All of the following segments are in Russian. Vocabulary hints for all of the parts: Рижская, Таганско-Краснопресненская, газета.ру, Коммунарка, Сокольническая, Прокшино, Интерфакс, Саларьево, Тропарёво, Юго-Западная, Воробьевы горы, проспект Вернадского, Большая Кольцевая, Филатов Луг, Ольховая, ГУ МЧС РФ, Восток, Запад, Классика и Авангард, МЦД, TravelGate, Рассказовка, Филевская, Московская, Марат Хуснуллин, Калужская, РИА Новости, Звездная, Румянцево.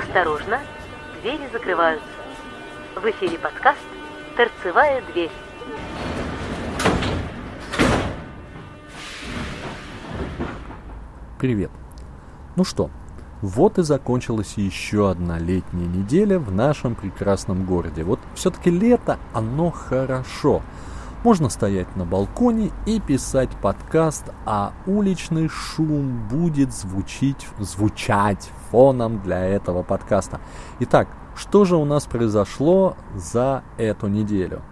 Осторожно, двери закрываются. В эфире подкаст «Торцевая дверь». Привет. Ну что, вот и закончилась еще одна летняя неделя в нашем прекрасном городе. Вот все-таки лето, оно хорошо. Можно стоять на балконе и писать подкаст, а уличный шум будет звучать фоном для этого подкаста. Итак, что же у нас произошло за эту неделю?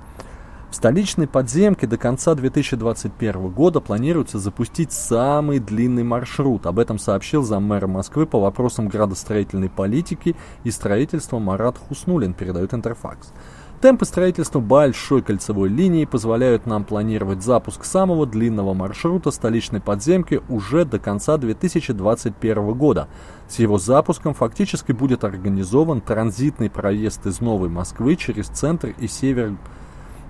В столичной подземке до конца 2021 года планируется запустить самый длинный маршрут. Об этом сообщил заммэра Москвы по вопросам градостроительной политики и строительства Марат Хуснуллин, передает Интерфакс. Темпы строительства Большой Кольцевой линии позволяют нам планировать запуск самого длинного маршрута столичной подземки уже до конца 2021 года. С его запуском фактически будет организован транзитный проезд из Новой Москвы через центр и север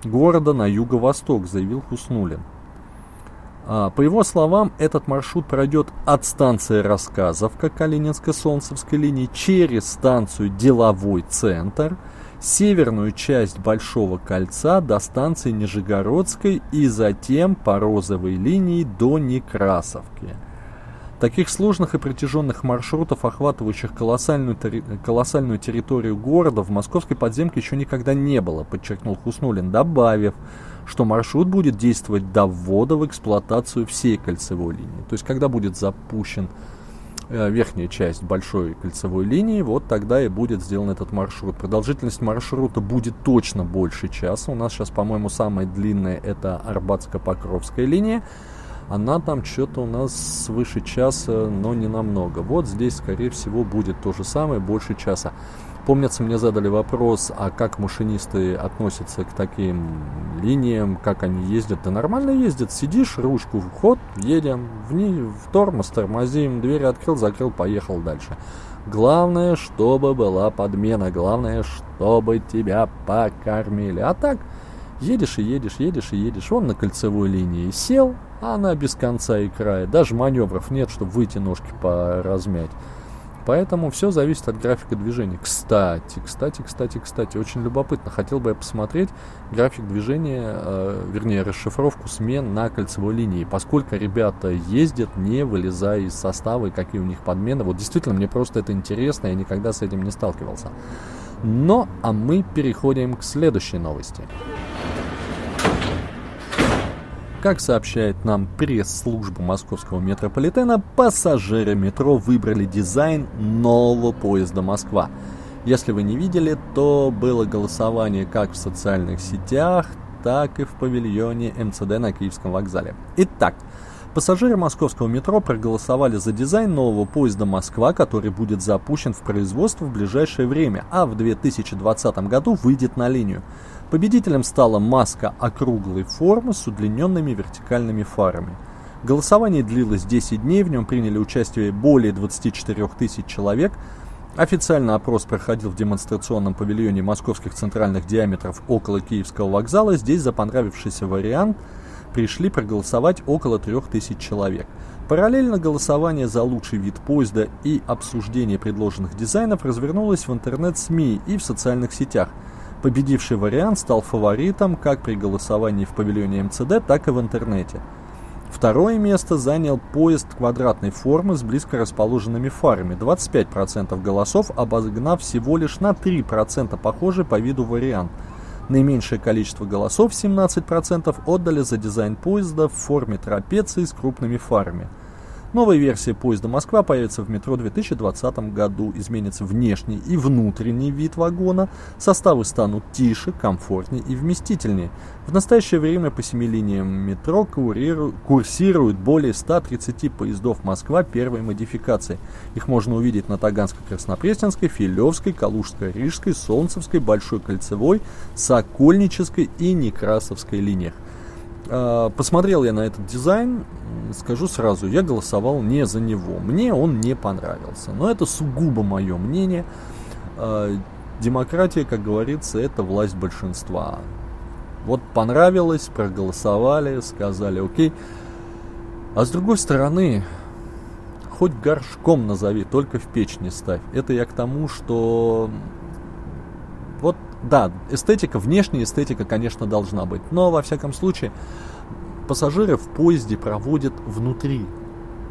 города на юго-восток, заявил Хуснуллин. По его словам, этот маршрут пройдет от станции Рассказовка Калининско-Солнцевской линии через станцию Деловой центр, северную часть Большого кольца до станции Нижегородской и затем по розовой линии до Некрасовки. Таких сложных и протяженных маршрутов, охватывающих колоссальную территорию города, в московской подземке еще никогда не было, подчеркнул Хуснуллин, добавив, что маршрут будет действовать до ввода в эксплуатацию всей кольцевой линии. То есть, когда будет запущен верхняя часть Большой кольцевой линии, вот тогда и будет сделан этот маршрут. Продолжительность маршрута будет точно больше часа. У нас сейчас, по-моему, самая длинная — это Арбатско-Покровская линия. Она там что-то у нас свыше часа, но не намного. Вот здесь, скорее всего, будет то же самое, больше часа. Помнится, мне задали вопрос, а как машинисты относятся к таким линиям, как они ездят. Да нормально ездят, сидишь, ручку в ход, едем, в тормоз, тормозим, дверь открыл, закрыл, поехал дальше. Главное, чтобы была подмена, главное, чтобы тебя покормили. А так, едешь и едешь, едешь и едешь. Вон на кольцевой линии сел, а она без конца и края. Даже маневров нет, чтобы выйти, ножки поразмять. Поэтому все зависит от графика движения. Кстати, очень любопытно. Хотел бы я посмотреть график движения, вернее, расшифровку смен на кольцевой линии. Поскольку ребята ездят, не вылезая из состава, и какие у них подмены. Вот действительно, мне просто это интересно, я никогда с этим не сталкивался. Ну, а мы переходим к следующей новости. Как сообщает нам пресс-служба московского метрополитена, пассажиры метро выбрали дизайн нового поезда «Москва». Если вы не видели, то было голосование как в социальных сетях, так и в павильоне МЦД на Киевском вокзале. Итак, пассажиры московского метро проголосовали за дизайн нового поезда «Москва», который будет запущен в производство в ближайшее время, а в 2020 году выйдет на линию. Победителем стала маска округлой формы с удлиненными вертикальными фарами. Голосование длилось 10 дней, в нем приняли участие более 24 тысяч человек. Официально опрос проходил в демонстрационном павильоне московских центральных диаметров около Киевского вокзала. Здесь за понравившийся вариант пришли проголосовать около 3 тысяч человек. Параллельно голосование за лучший вид поезда и обсуждение предложенных дизайнов развернулось в интернет-СМИ и в социальных сетях. Победивший вариант стал фаворитом как при голосовании в павильоне МЦД, так и в интернете. Второе место занял поезд квадратной формы с близко расположенными фарами. 25% голосов, обогнав всего лишь на 3% похожий по виду вариант. Наименьшее количество голосов, 17%, отдали за дизайн поезда в форме трапеции с крупными фарами. Новая версия поезда «Москва» появится в метро в 2020 году. Изменится внешний и внутренний вид вагона. Составы станут тише, комфортнее и вместительнее. В настоящее время по 7 линиям метро курсируют более 130 поездов «Москва» первой модификации. Их можно увидеть на Таганско-Краснопресненской, Филевской, Калужской, Рижской, Солнцевской, Большой Кольцевой, Сокольнической и Некрасовской линиях. Посмотрел я на этот дизайн, скажу сразу, я голосовал не за него, мне он не понравился, но это сугубо мое мнение. Демократия, как говорится, это власть большинства. Вот понравилось, проголосовали, сказали окей. А с другой стороны, хоть горшком назови, только в печь не ставь. Это я к тому, что... Вот, да, эстетика, внешняя эстетика, конечно, должна быть. Но, во всяком случае, пассажиры в поезде проводят внутри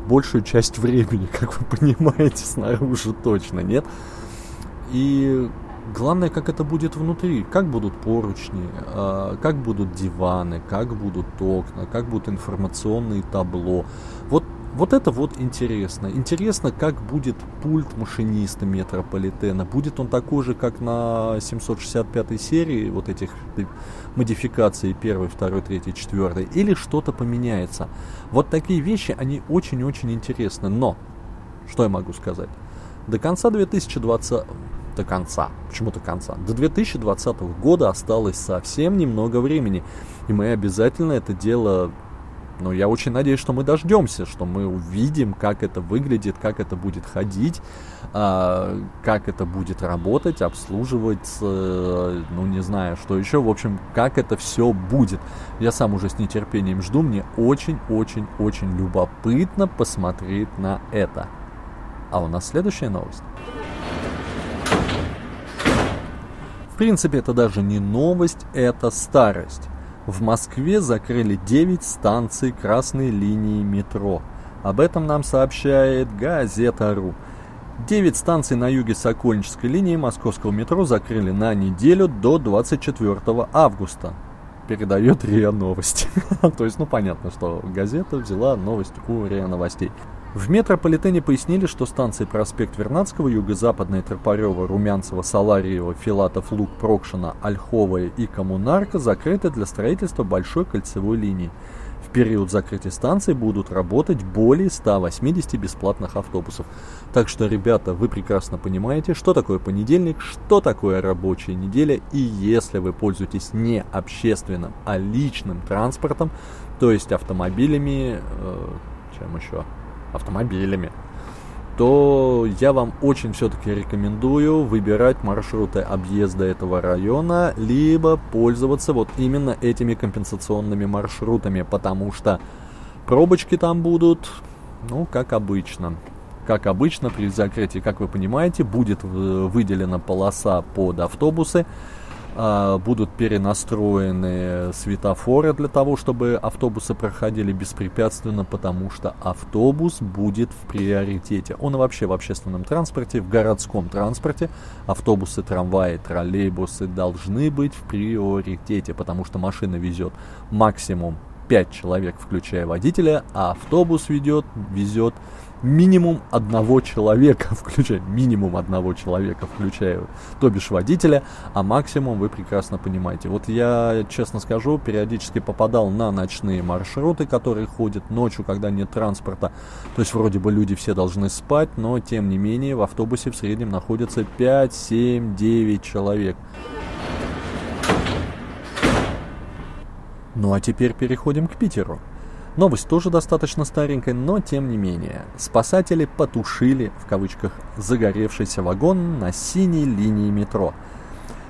большую часть времени, как вы понимаете, снаружи точно нет. И главное, как это будет внутри. Как будут поручни, как будут диваны, как будут окна, как будут информационные табло. Вот это вот интересно. Интересно, как будет пульт машиниста метрополитена. Будет он такой же, как на 765 серии, вот этих модификаций 1, 2, 3, 4, или что-то поменяется. Вот такие вещи, они очень-очень интересны. Но, что я могу сказать? До 2020 года осталось совсем немного времени. И мы обязательно это дело... Но я очень надеюсь, что мы дождемся, что мы увидим, как это выглядит, как это будет ходить, как это будет работать, обслуживать, ну не знаю, что еще. В общем, как это все будет. Я сам уже с нетерпением жду. Мне очень-очень-очень любопытно посмотреть на это. А у нас следующая новость. В принципе, это даже не новость, это старость. В Москве закрыли 9 станций красной линии метро. Об этом нам сообщает газета.ру. 9 станций на юге Сокольнической линии московского метро закрыли на неделю до 24 августа. Передает РИА Новости. То есть, ну понятно, что газета взяла новость у РИА Новостей. В метрополитене пояснили, что станции проспект Вернадского, Юго-Западная, Тропарёво, Румянцево, Саларьево, Филатов Луг, Прокшино, Ольховая и Коммунарка закрыты для строительства Большой Кольцевой линии. В период закрытия станций будут работать более 180 бесплатных автобусов. Так что, ребята, вы прекрасно понимаете, что такое понедельник, что такое рабочая неделя. И если вы пользуетесь не общественным, а личным транспортом, то есть автомобилями, автомобилями, то я вам очень все-таки рекомендую выбирать маршруты объезда этого района, либо пользоваться вот именно этими компенсационными маршрутами, потому что пробочки там будут, ну, как обычно. Как обычно, при закрытии, как вы понимаете, будет выделена полоса под автобусы, будут перенастроены светофоры для того, чтобы автобусы проходили беспрепятственно, потому что автобус будет в приоритете. Он вообще в общественном транспорте, в городском транспорте. Автобусы, трамваи, троллейбусы должны быть в приоритете, потому что машина везет максимум 5 человек, включая водителя, а автобус везет минимум одного человека, то бишь водителя, а максимум вы прекрасно понимаете. Вот я, честно скажу, периодически попадал на ночные маршруты, которые ходят ночью, когда нет транспорта. То есть вроде бы люди все должны спать, но тем не менее в автобусе в среднем находится 5, 7, 9 человек. Ну а теперь переходим к Питеру. Новость тоже достаточно старенькая, но тем не менее. Спасатели потушили, в кавычках, загоревшийся вагон на синей линии метро.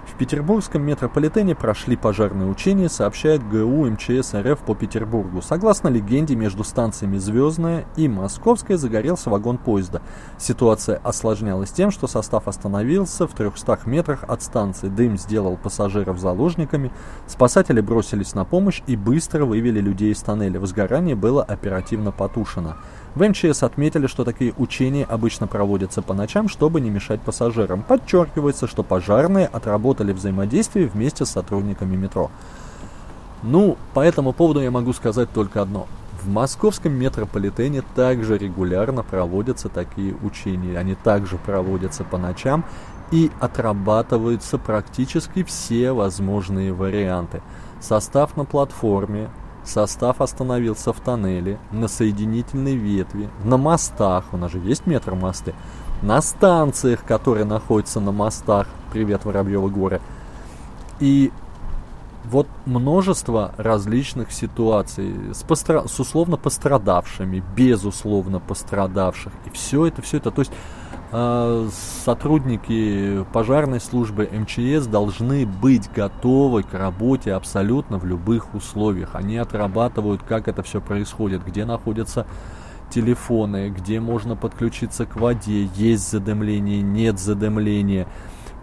В петербургском метрополитене прошли пожарные учения, сообщает ГУ МЧС РФ по Петербургу. Согласно легенде, между станциями Звездная и Московская загорелся вагон поезда. Ситуация осложнялась тем, что состав остановился в 300 метрах от станции. Дым сделал пассажиров заложниками. Спасатели бросились на помощь и быстро вывели людей из тоннеля. Возгорание было оперативно потушено. В МЧС отметили, что такие учения обычно проводятся по ночам, чтобы не мешать пассажирам. Подчеркивается, что пожарные отработали взаимодействие вместе с сотрудниками метро. Ну, по этому поводу я могу сказать только одно. В московском метрополитене также регулярно проводятся такие учения. Они также проводятся по ночам и отрабатываются практически все возможные варианты. Состав на платформе. Состав остановился в тоннеле, на соединительной ветви, на мостах, у нас же есть метромосты, на станциях, которые находятся на мостах, привет, Воробьевы горы. И вот множество различных ситуаций с условно пострадавшими, безусловно пострадавших, и все это, то есть... Сотрудники пожарной службы МЧС должны быть готовы к работе абсолютно в любых условиях. Они отрабатывают, как это все происходит, где находятся телефоны, где можно подключиться к воде, есть задымление, нет задымления.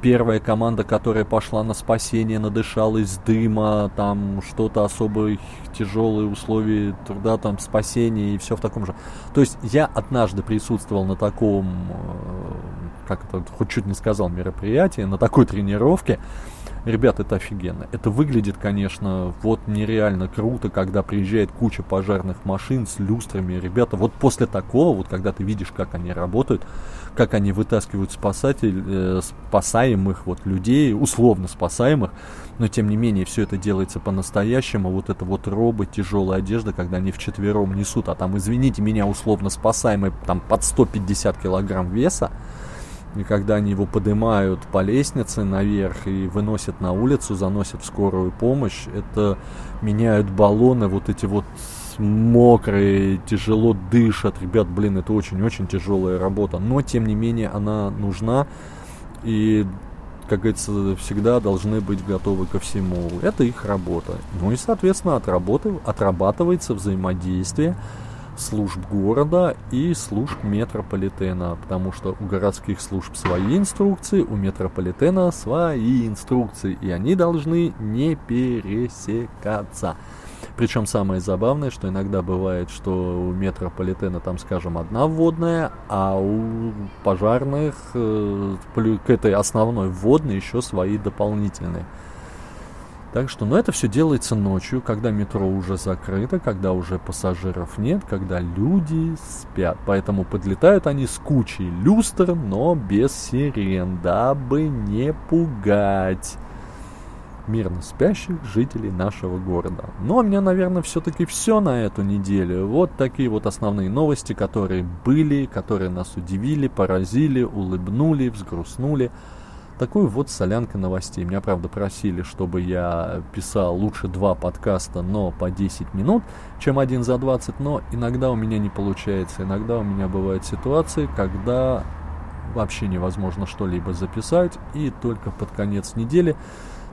Первая команда, которая пошла на спасение, надышалась дыма, там что-то особо тяжелые условия труда, там спасение и все в таком же. То есть я однажды присутствовал на таком, как это, хоть чуть не сказал, мероприятии, на такой тренировке. Ребят, это офигенно. Это выглядит, конечно, вот нереально круто, когда приезжает куча пожарных машин с люстрами. Ребята, вот после такого, вот когда ты видишь, как они работают, как они вытаскивают спасаемых вот людей, условно спасаемых, но тем не менее все это делается по-настоящему. Вот это вот робы, тяжелая одежда, когда они вчетвером несут, а там, извините меня, условно спасаемый там под 150 килограмм веса. И когда они его поднимают по лестнице наверх и выносят на улицу, заносят в скорую помощь, это меняют баллоны, вот эти вот мокрые, тяжело дышат. Ребят, блин, это очень-очень тяжелая работа. Но, тем не менее, она нужна. И, как говорится, всегда должны быть готовы ко всему. Это их работа. Ну и, соответственно, отрабатывается взаимодействие служб города и служб метрополитена, потому что у городских служб свои инструкции, у метрополитена свои инструкции, и они должны не пересекаться. Причем самое забавное, что иногда бывает, что у метрополитена там, скажем, одна вводная, а у пожарных к этой основной вводной еще свои дополнительные. Так что, но это все делается ночью, когда метро уже закрыто, когда уже пассажиров нет, когда люди спят. Поэтому подлетают они с кучей люстр, но без сирен, дабы не пугать мирно спящих жителей нашего города. Ну, а у меня, наверное, все-таки все на эту неделю. Вот такие вот основные новости, которые были, которые нас удивили, поразили, улыбнули, взгрустнули. Такой вот солянка новостей. Меня, правда, просили, чтобы я писал лучше 2 подкаста, но по 10 минут, чем один за 20. Но иногда у меня не получается. Иногда у меня бывают ситуации, когда вообще невозможно что-либо записать. И только под конец недели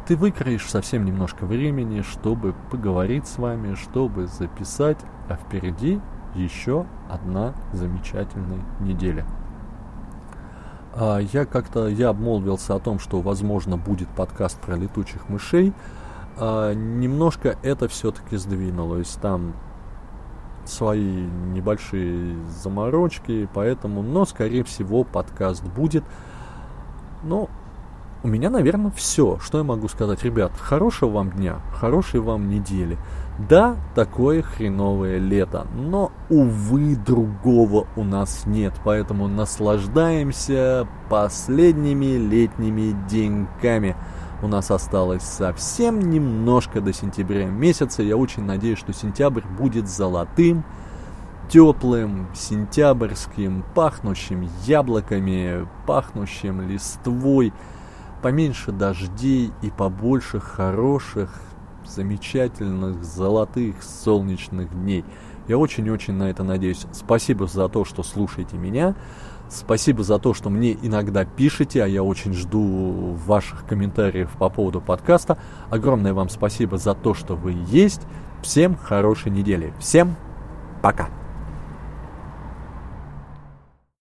ты выкроишь совсем немножко времени, чтобы поговорить с вами, чтобы записать. А впереди еще одна замечательная неделя. Я обмолвился о том, что, возможно, будет подкаст про летучих мышей. Немножко это все-таки сдвинулось. Там свои небольшие заморочки, поэтому, но, скорее всего, подкаст будет. Но у меня, наверное, все, что я могу сказать. Ребят, хорошего вам дня, хорошей вам недели. Да, такое хреновое лето, но, увы, другого у нас нет, поэтому наслаждаемся последними летними деньками. У нас осталось совсем немножко до сентября месяца, я очень надеюсь, что сентябрь будет золотым, теплым, сентябрьским, пахнущим яблоками, пахнущим листвой, поменьше дождей и побольше хороших, замечательных, золотых, солнечных дней. Я очень-очень на это надеюсь. Спасибо за то, что слушаете меня. Спасибо за то, что мне иногда пишете, а я очень жду ваших комментариев по поводу подкаста. Огромное вам спасибо за то, что вы есть. Всем хорошей недели. Всем пока.